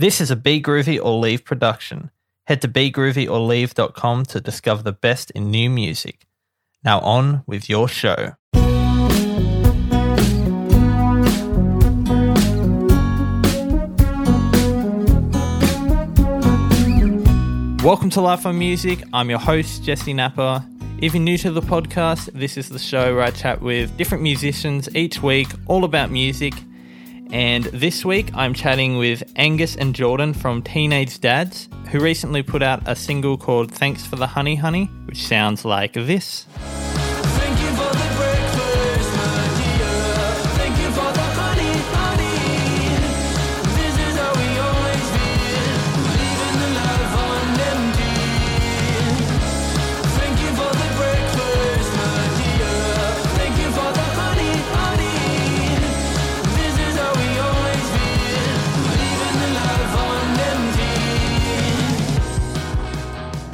This is a Be Groovy or Leave production. Head to BeGroovyOrLeave.com to discover the best in new music. Now on with your show. Welcome to Life on Music. I'm your host, Jesse Knapper. If you're new to the podcast, this is the show where I chat with different musicians each week, all about music. And this week I'm chatting with Angus and Jordan from Teenage Dads, who recently put out a single called Thanks for the Honey, Honey, which sounds like this.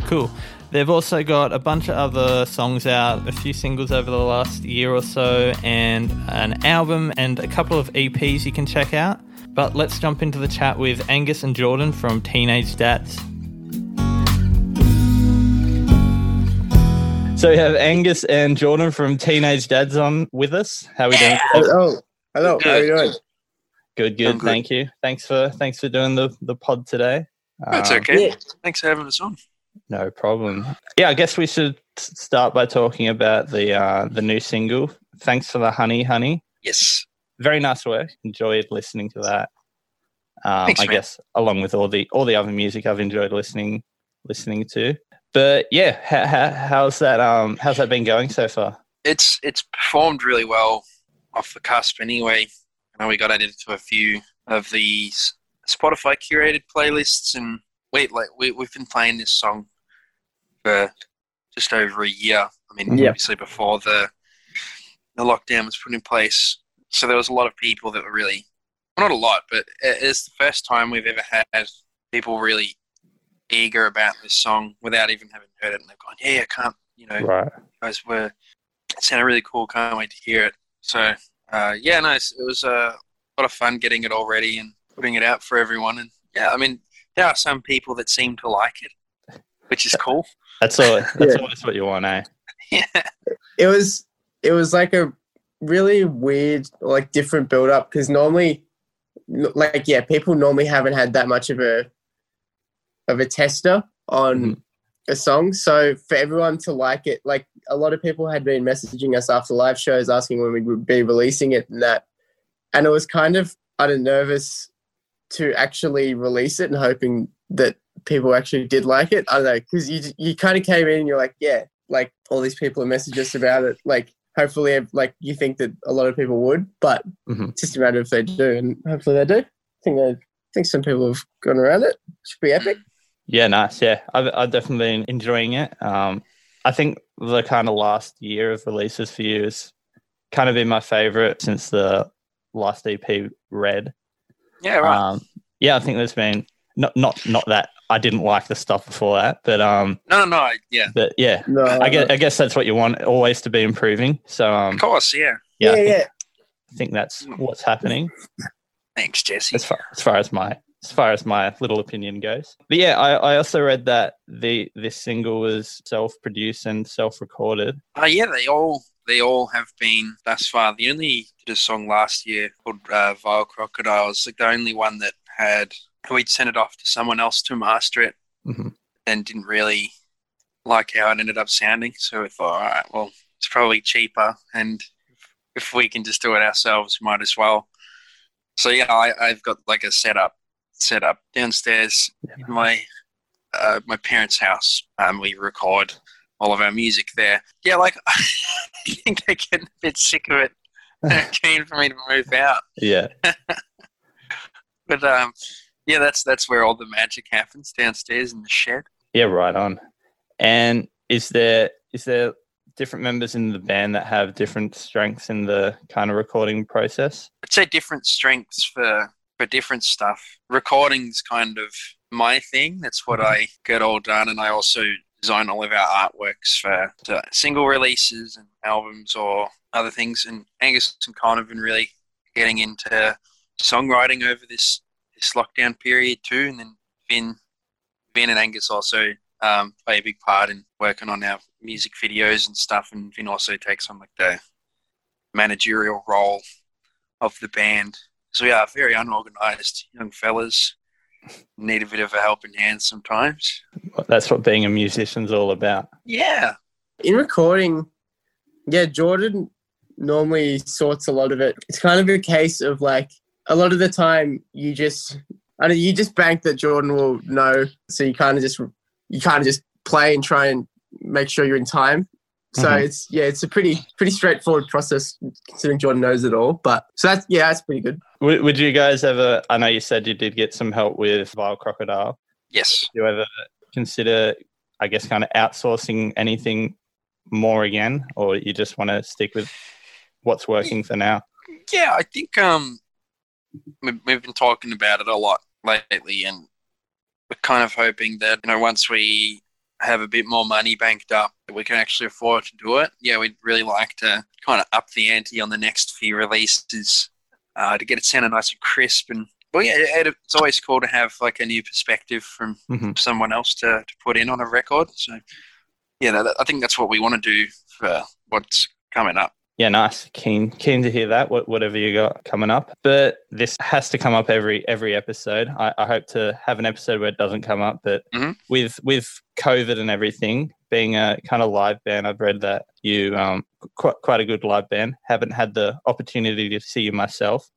Cool. They've also got a bunch of other songs out, a few singles over the last year or so, and an album and a couple of EPs you can check out. But let's jump into the chat with Angus and Jordan from Teenage Dads. So we have Angus and Jordan from Teenage Dads on with us. How are we doing? Hello. How are you doing? Good. Thank you. Thanks for doing the pod today. That's okay. Yeah. Thanks for having us on. No problem. Yeah, I guess we should start by talking about the new single, Thanks for the Honey, Honey. Yes. Very nice work. Enjoyed listening to that. Thanks, I guess along with all the other music I've enjoyed listening to. But yeah, how's that been going so far? It's performed really well off the cusp anyway. I know we got added to a few of the Spotify curated playlists, and we've been playing this song for just over a year. I mean, Obviously before the lockdown was put in place. So there was a lot of people that were really, well, not a lot, but it's the first time we've ever had people really eager about this song without even having heard it. And they've gone, yeah, I can't, right. Guys it sounded really cool. Can't wait to hear it. So, it was a lot of fun getting it all ready and putting it out for everyone. And yeah, I mean, there are some people that seem to like it, which is cool. That's always what you want, eh? Yeah. It was like a really weird, like different build up, because normally, people normally haven't had that much of a tester on a song. So for everyone to like it, like a lot of people had been messaging us after live shows asking when we would be releasing it and that, and it was kind of nervous to actually release it and hoping that people actually did like it. I don't know, because you kind of came in and you're like, yeah, like all these people have messaged us about it. Like hopefully like you think that a lot of people would, but it's just a matter of if they do, and hopefully they do. I think some people have gone around it. It should be epic. Yeah, nice. Yeah, I've definitely been enjoying it. I think the kind of last year of releases for you has kind of been my favourite since the last EP, Red. Yeah, right. I think there's been not that I didn't like the stuff before that, but I guess that's what you want, always to be improving. So of course, I think that's what's happening. Thanks, Jesse. As far as my little opinion goes, but yeah, I also read that this single was self-produced and self-recorded. They all have been thus far. The only did a song last year called Vile Crocodile. It's like the only one that had, we'd sent it off to someone else to master it and didn't really like how it ended up sounding. So we thought, all right, well, it's probably cheaper. And if we can just do it ourselves, we might as well. So yeah, I've got like a set up downstairs in my parents' house. We record all of our music there. Yeah, like I think they're getting a bit sick of it. They're keen for me to move out. Yeah. But that's where all the magic happens, downstairs in the shed. Yeah, right on. And is there different members in the band that have different strengths in the kind of recording process? I'd say different strengths for different stuff. Recording's kind of my thing. That's what I get all done, and I also design all of our artworks for single releases and albums or other things. And Angus and Connor have been really getting into songwriting over this this lockdown period too. And then Finn and Angus also play a big part in working on our music videos and stuff. And Finn also takes on like the managerial role of the band. So we are very unorganised young fellas. Need a bit of a helping hand sometimes. That's what being a musician's all about. Yeah. In recording, Jordan normally sorts a lot of it. It's kind of a case of like a lot of the time you just bank that Jordan will know. So you kind of just play and try and make sure you're in time. So it's a pretty straightforward process considering Jordan knows it all. But so that's pretty good. Would you guys ever? I know you said you did get some help with Vile Crocodile. Yes. Would you ever consider, I guess, kind of outsourcing anything more again, or you just want to stick with what's working for now? Yeah, I think we've been talking about it a lot lately, and we're kind of hoping that once we have a bit more money banked up that we can actually afford to do it. Yeah, we'd really like to kind of up the ante on the next few releases to get it sounding nice and crisp. And it's always cool to have like a new perspective from someone else to put in on a record. So I think that's what we want to do for what's coming up. Yeah, nice. Keen to hear that, whatever you got coming up. But this has to come up every episode. I hope to have an episode where it doesn't come up. But with COVID and everything, being a kind of live band, I've read that you quite a good live band. Haven't had the opportunity to see you myself.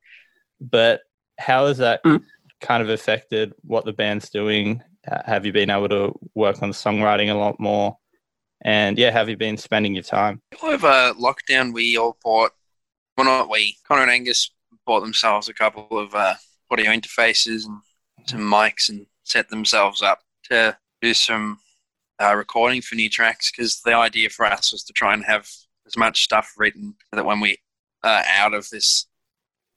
But how has that kind of affected what the band's doing? Have you been able to work on songwriting a lot more? And have you been spending your time? Over lockdown, we all bought, well, not we, Connor and Angus bought themselves a couple of audio interfaces and some mics and set themselves up to do some recording for new tracks, because the idea for us was to try and have as much stuff written that when we are out of this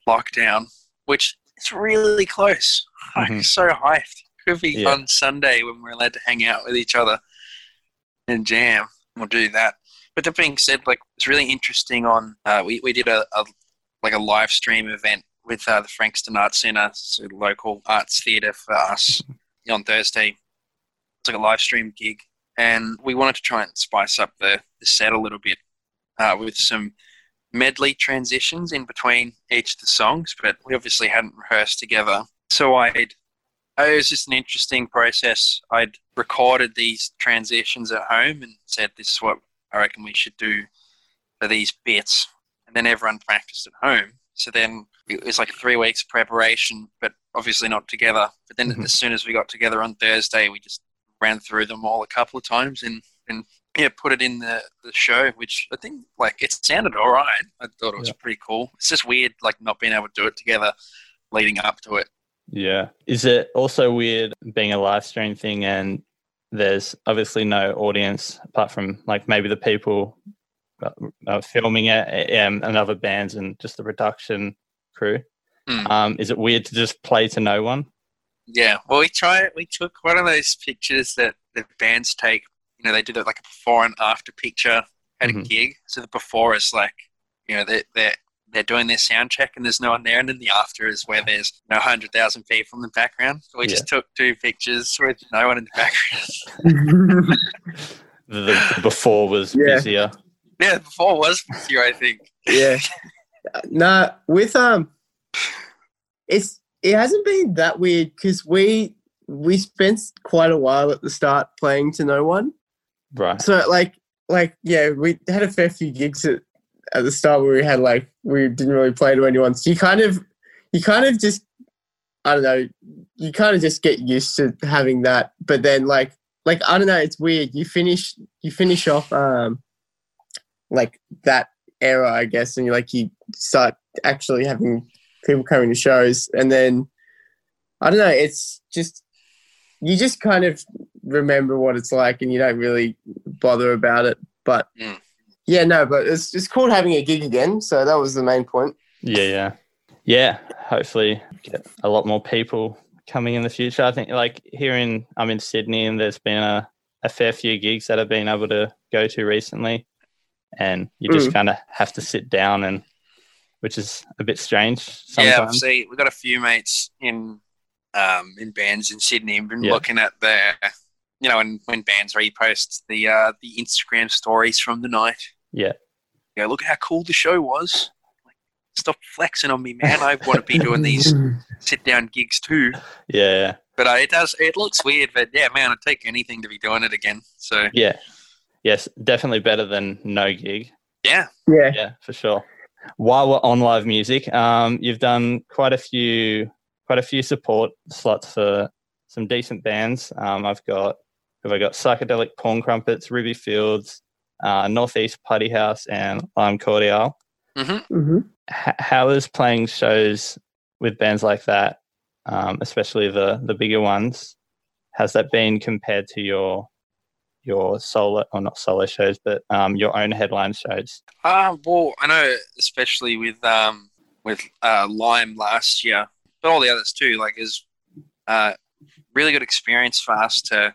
lockdown, which it's really close. I'm so hyped. Could be on Sunday when we're allowed to hang out with each other and jam. We'll do that. But that being said, like, it's really interesting on we did a live stream event with the Frankston Arts Centre, so local arts theatre for us, on Thursday. It's like a live stream gig, and we wanted to try and spice up the set a little bit with some medley transitions in between each of the songs, but we obviously hadn't rehearsed together. So it was just an interesting process. I'd recorded these transitions at home and said, this is what I reckon we should do for these bits. And then everyone practiced at home. So then it was like 3 weeks preparation, but obviously not together. But then as soon as we got together on Thursday, we just ran through them all a couple of times and put it in the show, which I think like it sounded all right. I thought it was pretty cool. It's just weird, like not being able to do it together leading up to it. Yeah. Is it also weird being a live stream thing and there's obviously no audience apart from like maybe the people filming it and other bands and just the production crew? Is it weird to just play to no one? Yeah. Well, we took one of those pictures that the bands take. They do that like a before and after picture at a gig. So the before is like, they're doing their sound check and there's no one there. And then the after is where there's 100,000 people in the background. So we just took two pictures with no one in the background. The before was busier. Yeah, the before was busier, I think. Yeah. No, with it hasn't been that weird because we spent quite a while at the start playing to no one. Right. So we had a fair few gigs at the start where we had we didn't really play to anyone. So you kind of just, I don't know, you kind of just get used to having that. But then I don't know, it's weird. You finish off that era, I guess. And you start actually having people coming to shows. And then, I don't know, it's just, you just kind of remember what it's like and you don't really bother about it. But but it's cool having a gig again. So that was the main point. Yeah. Hopefully get a lot more people coming in the future. I think I'm in Sydney and there's been a fair few gigs that I've been able to go to recently. And you just kind of have to sit down and, which is a bit strange sometimes. Yeah, see, we've got a few mates in in bands in Sydney, and been looking at their, you know, and when bands repost the Instagram stories from the night. Yeah. You know, look how cool the show was. Like, stop flexing on me, man. I want to be doing these sit-down gigs too. Yeah. But it does. It looks weird, but yeah, man, I'd take anything to be doing it again. So yeah. Yes, definitely better than no gig. Yeah. Yeah. Yeah, for sure. While we're on live music, you've done quite a few support slots for some decent bands. I've got Psychedelic Porn Crumpets, Ruby Fields, Northeast Party House, and Lime Cordiale. Mm-hmm. Mm-hmm. How is playing shows with bands like that, especially the bigger ones, has that been compared to your solo, or not solo shows, but your own headline shows? Well, I know, especially with Lime last year, but all the others too, like, is really good experience for us to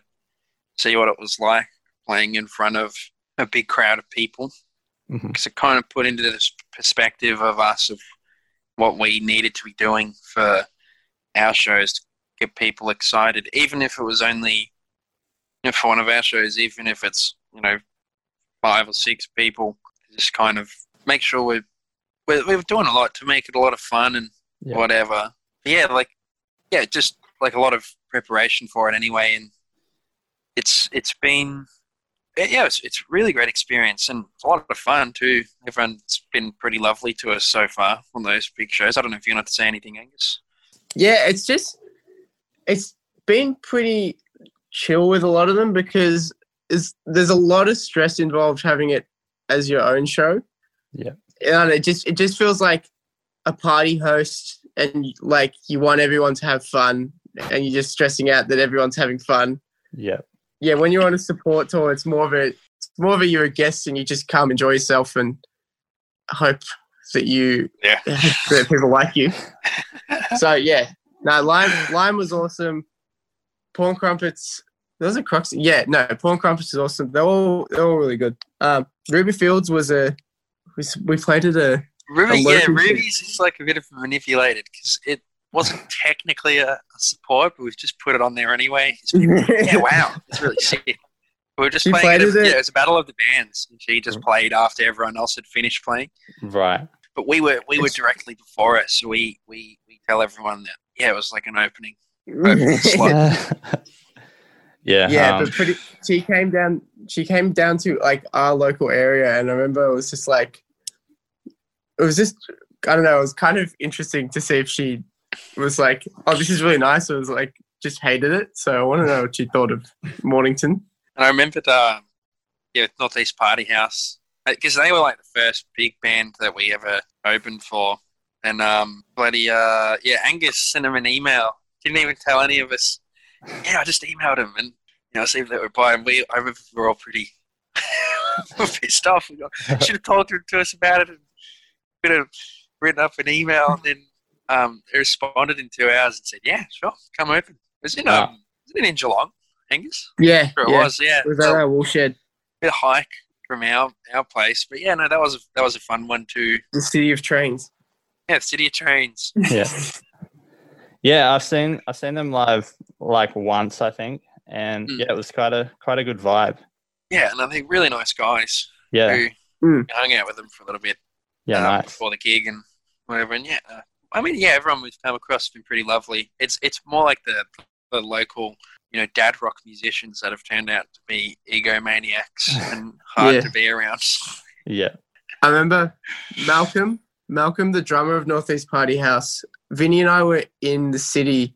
see what it was like playing in front of a big crowd of people. Mm-hmm. So it kind of put into this perspective of us of what we needed to be doing for our shows to get people excited, even if it was only, you know, for one of our shows, even if it's, you know, 5 or 6 people, just kind of make sure we're doing a lot to make it a lot of fun and whatever. Yeah, like, yeah, just like a lot of preparation for it anyway, and it's really great experience and it's a lot of fun too. Everyone's been pretty lovely to us so far on those big shows. I don't know if you want to say anything, Angus. Yeah, it's been pretty chill with a lot of them because there's a lot of stress involved having it as your own show. Yeah. And it just feels like a party host, and like you want everyone to have fun and you're just stressing out that everyone's having fun. Yeah. Yeah, when you're on a support tour, it's more of a you're a guest and you just come enjoy yourself and hope that that people like you. So yeah. No, Lime was awesome. Porn Crumpets, those are Crocs. Yeah, no, Porn Crumpets is awesome. They're all really good. Ruby Fields was we played at a Ruby. Yeah, Ruby's is like a bit of manipulated because it wasn't technically a support, but we've just put it on there anyway. Yeah, wow, it's really sick. We were just playing. It was a battle of the bands, and she just played after everyone else had finished playing. Right. But we were directly before it, so we tell everyone that it was like an opening. But she came down to like our local area, and I remember it was just I don't know, it was kind of interesting to see if she was like, oh, this is really nice, or was like just hated it. So I want to know what she thought of Mornington. And I remembered Northeast Party House, because they were like the first big band that we ever opened for, and Angus sent him an email. Didn't even tell any of us. Yeah, I just emailed him, and you know, see if they were buying. I remember we were all pretty pissed off. Should have told him to us about it, and could have written up an email, and then he responded in 2 hours and said, "Yeah, sure, come open." Was it in Geelong, Angus? Yeah, sure it was. Yeah, it was at our wool shed. Bit of hike from our place, but yeah, no, that was a fun one too. The City of Trains. Yeah, the City of Trains. Yeah. Yeah, I've seen them live like once, I think, and it was quite a good vibe. Yeah, and I think really nice guys. Yeah, who hung out with them for a little bit. Yeah, nice. Before the gig and whatever. And everyone we've come across has been pretty lovely. It's more like the local, you know, dad rock musicians that have turned out to be egomaniacs and hard to be around. Yeah, I remember Malcolm, the drummer of Northeast Party House. Vinny and I were in the city.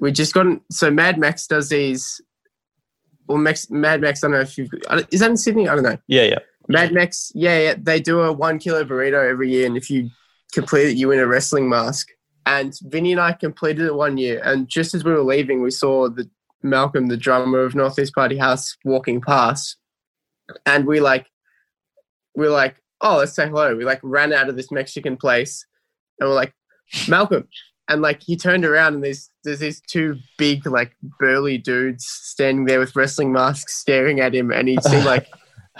We just so Mad Max does these. Well, Mad Max, I don't know if you've... Is that in Sydney? I don't know. Yeah, yeah. Mad Max, yeah. They do a 1 kilo burrito every year, and if you complete it, you win a wrestling mask. And Vinny and I completed it one year, and just as we were leaving, we saw Malcolm, the drummer of Northeast Party House, walking past. And we were like, oh, let's say hello. We like ran out of this Mexican place, and we're like, Malcolm, and like he turned around and there's these two big like burly dudes standing there with wrestling masks staring at him, and he seemed like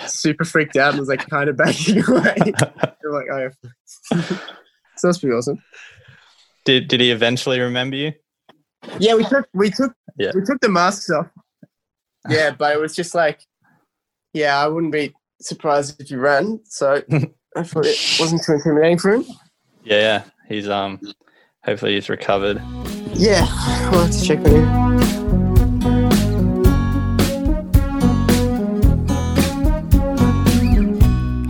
super freaked out and was like kind of backing away. Like, oh, yeah. So that's pretty awesome. Did he eventually remember you? Yeah, we took the masks off. Yeah, but it was just like, yeah, I wouldn't be surprised if you ran. So I thought it wasn't too intimidating for him. Yeah, he's hopefully he's recovered. Yeah, we'll have to check with him.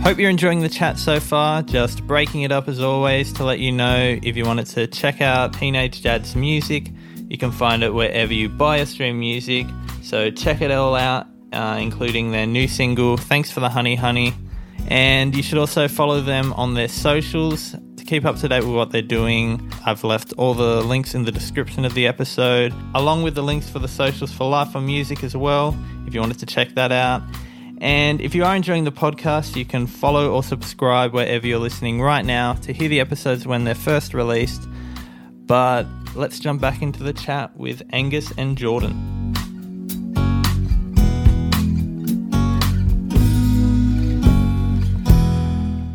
Hope you're enjoying the chat so far. Just breaking it up as always to let you know if you wanted to check out Teenage Dads music, you can find it wherever you buy or stream music. So check it all out, including their new single, Thanks for the Honey, Honey. And you should also follow them on their socials to keep up to date with what they're doing. I've left all the links in the description of the episode, along with the links for the socials for Life on Music as well, if you wanted to check that out. And if you are enjoying the podcast, you can follow or subscribe wherever you're listening right now to hear the episodes when they're first released. But let's jump back into the chat with Angus and Jordan.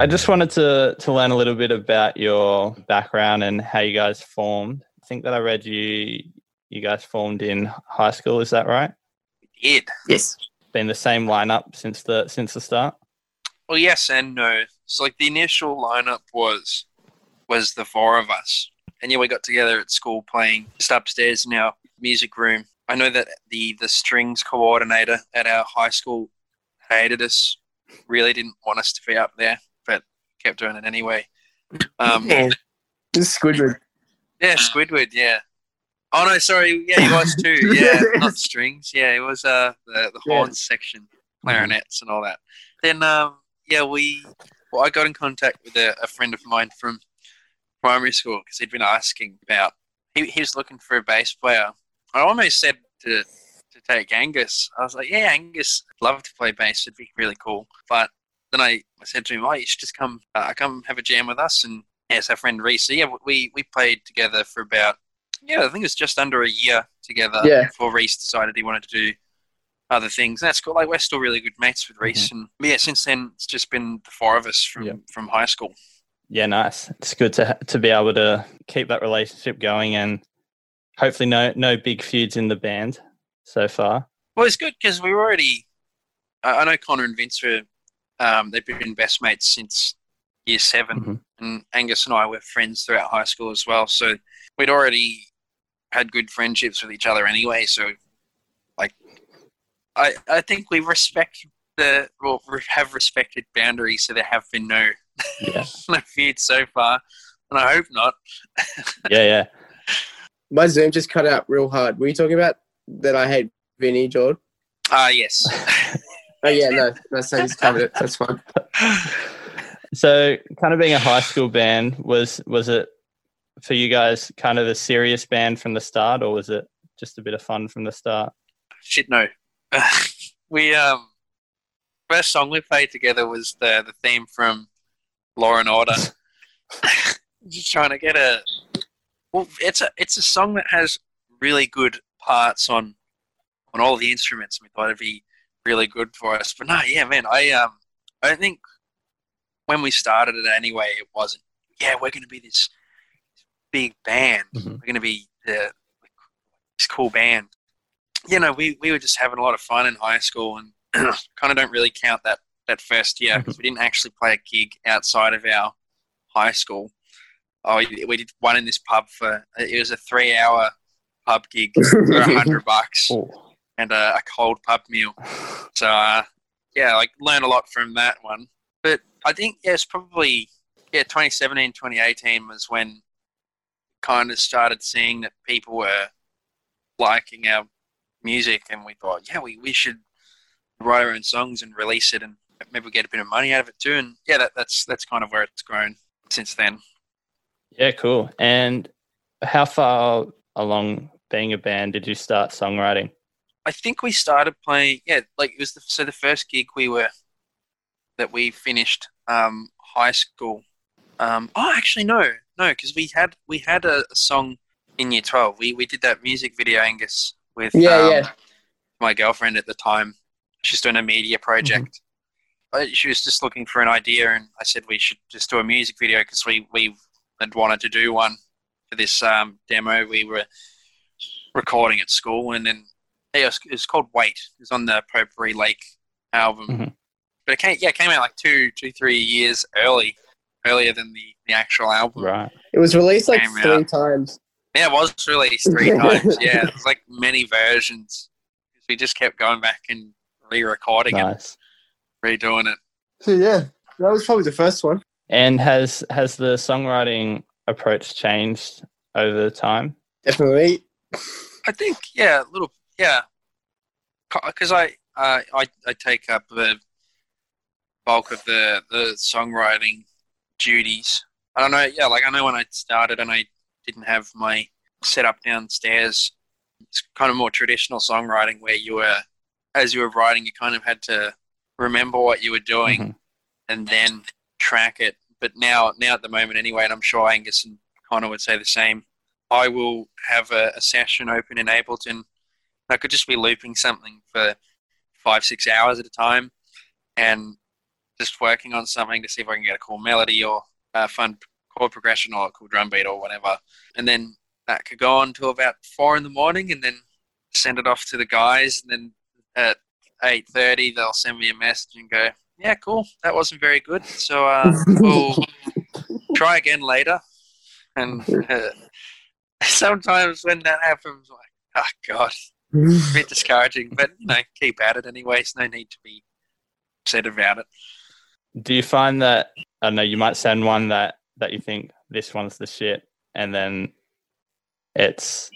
I just wanted to learn a little bit about your background and how you guys formed. I think that I read you guys formed in high school. Is that right? Yes. Been the same lineup since the start? Well, yes and no. So, like, the initial lineup was the four of us, and yeah, we got together at school playing just upstairs in our music room. I know that the strings coordinator at our high school hated us, really didn't want us to be up there, but kept doing it anyway. Just Squidward. Yeah, Squidward. Yeah. Oh, no, sorry. Yeah, he was too. Yeah, not strings. Yeah, it was the horns section, clarinets and all that. Then, I got in contact with a friend of mine from primary school because he'd been asking about, he was looking for a bass player. I almost said to take Angus. I was like, yeah, Angus, I'd love to play bass. It'd be really cool. But then I said to him, oh, you should just come have a jam with us. And yes, our friend Reece. Yeah, we played together for about, I think it was just under a year together before Reece decided he wanted to do other things. And that's cool. Like, we're still really good mates with Reece. Mm-hmm. And yeah, since then, it's just been the four of us from high school. Yeah, nice. It's good to be able to keep that relationship going and hopefully no big feuds in the band so far. Well, it's good because we were already... I know Connor and Vince were... they've been best mates since year 7. Mm-hmm. And Angus and I were friends throughout high school as well. So we'd already... had good friendships with each other anyway, so like I think we have respected boundaries, so there have been no feuds so far, and I hope not. Yeah. My Zoom just cut out real hard. Were you talking about that I hate Vinny, Jordan? Yes. Oh yeah, no, that's just covered it. That's fine. So, kind of being a high school band, was it for you guys kind of a serious band from the start, or was it just a bit of fun from the start? Shit, no. We first song we played together was the theme from Law and Order. Just trying to get it's a song that has really good parts on all the instruments. We thought it'd be really good for us, but no, yeah, man. I think when we started it anyway, it wasn't. Yeah, we're going to be this big band. Mm-hmm. We're going to be this cool band. You know, we were just having a lot of fun in high school, and kind of don't really count that first year because we didn't actually play a gig outside of our high school. Oh, we did one in this pub it was a 3-hour pub gig for $100 and a cold pub meal. So learned a lot from that one. But I think it's probably 2017, 2018 was when kind of started seeing that people were liking our music, and we thought, we should write our own songs and release it, and maybe we get a bit of money out of it too. And yeah, that's kind of where it's grown since then. Yeah, cool. And how far along being a band did you start songwriting? I think we started playing. Yeah, like it was the first gig we finished high school. Actually, no. No, because we had a song in year 12. We did that music video, Angus, with my girlfriend at the time. She's doing a media project. Mm-hmm. She was just looking for an idea, and I said we should just do a music video because we had wanted to do one for this demo we were recording at school, and then it's called Wait. It's on the Potpourri Lake album, mm-hmm. but it came out like three years earlier than the actual album. Right. It was released like three times. Yeah, it was released three times. Yeah, it's like many versions. We just kept going back and re-recording and redoing it. So yeah, that was probably the first one. And has the songwriting approach changed over time? Definitely. I think a little. Yeah, because I take up the bulk of the songwriting duties. I don't know. Yeah, like I know when I started and I didn't have my setup downstairs. It's kind of more traditional songwriting where as you were writing, you kind of had to remember what you were doing mm-hmm. and then track it. But now at the moment anyway, and I'm sure Angus and Connor would say the same, I will have a session open in Ableton. I could just be looping something for 5-6 hours at a time and just working on something to see if I can get a cool melody or a fun chord progression or a cool drum beat or whatever. And then that could go on to about 4 in the morning and then send it off to the guys. And then at 8:30, they'll send me a message and go, yeah, cool. That wasn't very good. So we'll try again later. And sometimes when that happens, I'm like, oh, God. A bit discouraging, but keep at it anyway. There's no need to be upset about it. Do you find that, I don't know, you might send one that you think this one's the shit, and then it's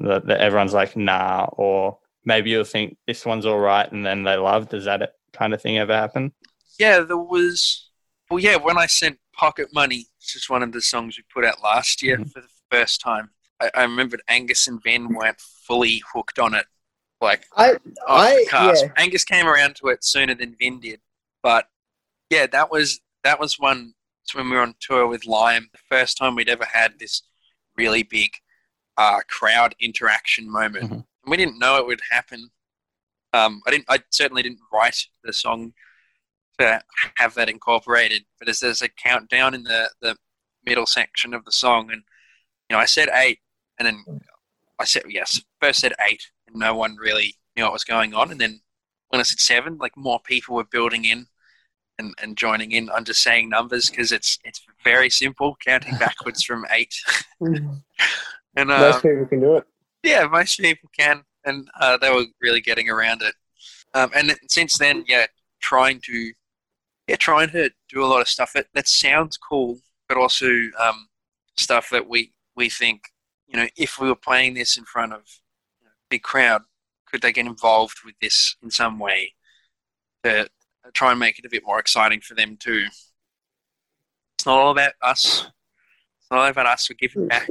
that everyone's like, nah, or maybe you'll think this one's all right and then they love. Does that kind of thing ever happen? Yeah, when I sent Pocket Money, which is one of the songs we put out last year mm-hmm. for the first time, I remembered Angus and Ben weren't fully hooked on it. Like, Angus came around to it sooner than Vin did. But yeah, that was one when we were on tour with Lime, the first time we'd ever had this really big crowd interaction moment. Mm-hmm. And we didn't know it would happen. I certainly didn't write the song to have that incorporated. But there's a countdown in the middle section of the song, and I said 8, and then I said yes. First said 8, and no one really knew what was going on. And then when I said 7, like more people were building in and joining in. I'm just saying numbers because it's very simple, counting backwards from 8. And most people can do it. Yeah, most people can, and they were really getting around it. And since then, trying to do a lot of stuff that sounds cool, but also stuff that we think, if we were playing this in front of a big crowd, could they get involved with this in some way to try and make it a bit more exciting for them too? It's not all about us. It's not all about us. We're giving back.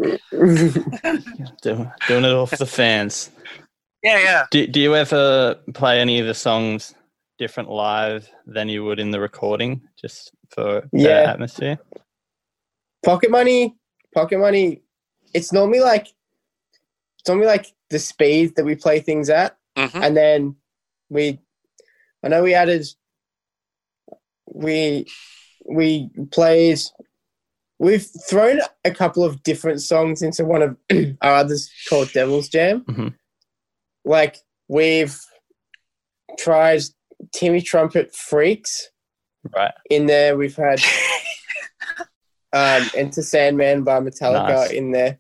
Doing it all for the fans. Yeah. Do you ever play any of the songs different live than you would in the recording just for the atmosphere? Pocket Money. It's normally like the speed that we play things at, mm-hmm. and then we've thrown a couple of different songs into one of our others called Devil's Jam. Mm-hmm. Like we've tried Timmy Trumpet Freaks, right? In there we've had. Enter Sandman by Metallica in there.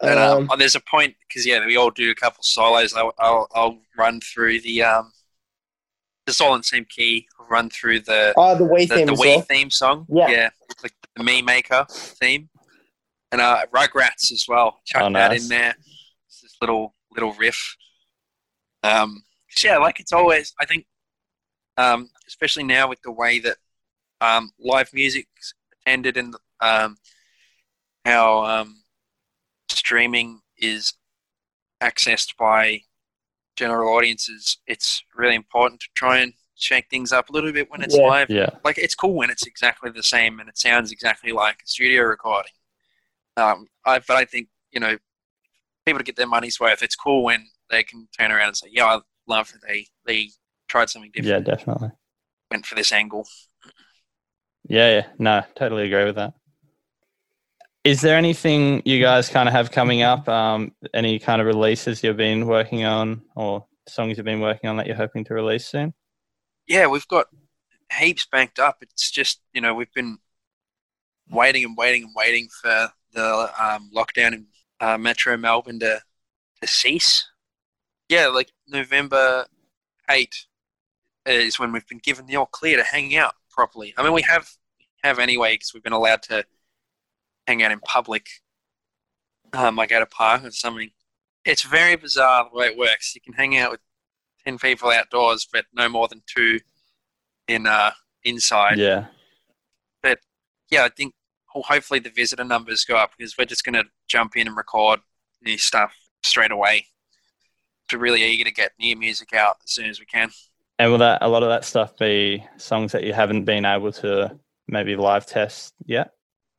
And there's a point because we all do a couple solos. I'll run through it's all in the same key. I'll run through the Wii theme, theme song. Yeah, like the Me Maker theme, and Rugrats as well. Chuck that in there. It's this little riff. It's always. I think, especially now with the way that. Live music's attended and how streaming is accessed by general audiences. It's really important to try and shake things up a little bit when it's live. Yeah. Like it's cool when it's exactly the same and it sounds exactly like a studio recording. But I think people to get their money's worth. It's cool when they can turn around and say, "Yeah, I love that they tried something different." Yeah, definitely went for this angle. Yeah, no, totally agree with that. Is there anything you guys kind of have coming up? Any kind of releases you've been working on or songs you've been working on that you're hoping to release soon? Yeah, we've got heaps banked up. It's just, you know, we've been waiting for the lockdown in Metro Melbourne to cease. Yeah, like November 8 is when we've been given the all clear to hang out properly. I mean, we have anyway because we've been allowed to hang out in public, like at a park or something. It's very bizarre the way it works. You can hang out with 10 people outdoors, but no more than 2 in inside. Yeah. But yeah, I think hopefully the visitor numbers go up because we're just going to jump in and record new stuff straight away. We're really eager to get new music out as soon as we can. And will that a lot of that stuff be songs that you haven't been able to maybe live test yet?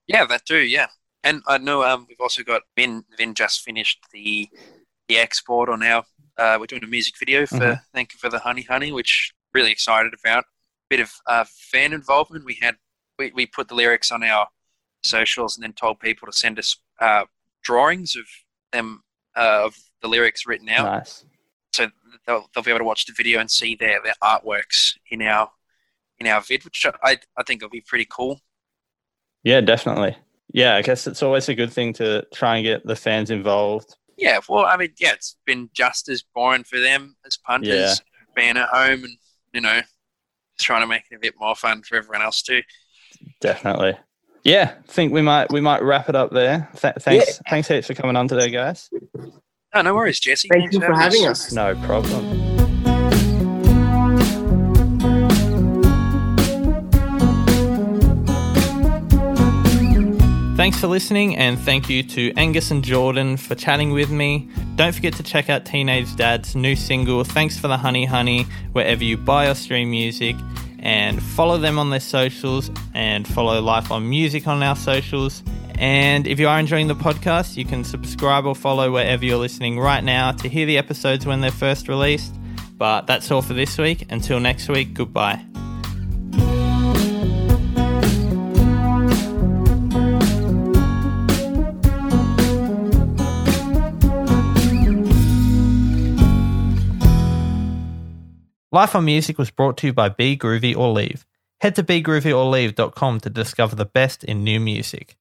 Yeah, that too, yeah. And I know we've also got Vin just finished the export on our we're doing a music video for Thank You for the Honey, which really excited about. Bit of fan involvement. We put the lyrics on our socials and then told people to send us drawings of them of the lyrics written out. Nice. So they'll be able to watch the video and see their artworks in our vid, which I think will be pretty cool. Yeah, definitely. Yeah, I guess it's always a good thing to try and get the fans involved. Yeah, well, I mean, yeah, it's been just as boring for them as punters, being at home and, you know, trying to make it a bit more fun for everyone else too. Definitely. Yeah, I think we might wrap it up there. Thanks heaps for coming on today, guys. Oh, no worries, Jesse. Thank you for having us. No problem. Thanks for listening, and thank you to Angus and Jordan for chatting with me. Don't forget to check out Teenage Dad's new single, Thanks for the Honey, wherever you buy or stream music, and follow them on their socials and follow Life on Music on our socials. And if you are enjoying the podcast, you can subscribe or follow wherever you're listening right now to hear the episodes when they're first released. But that's all for this week. Until next week, goodbye. Life on Music was brought to you by Be Groovy or Leave. Head to BeGroovyOrLeave.com to discover the best in new music.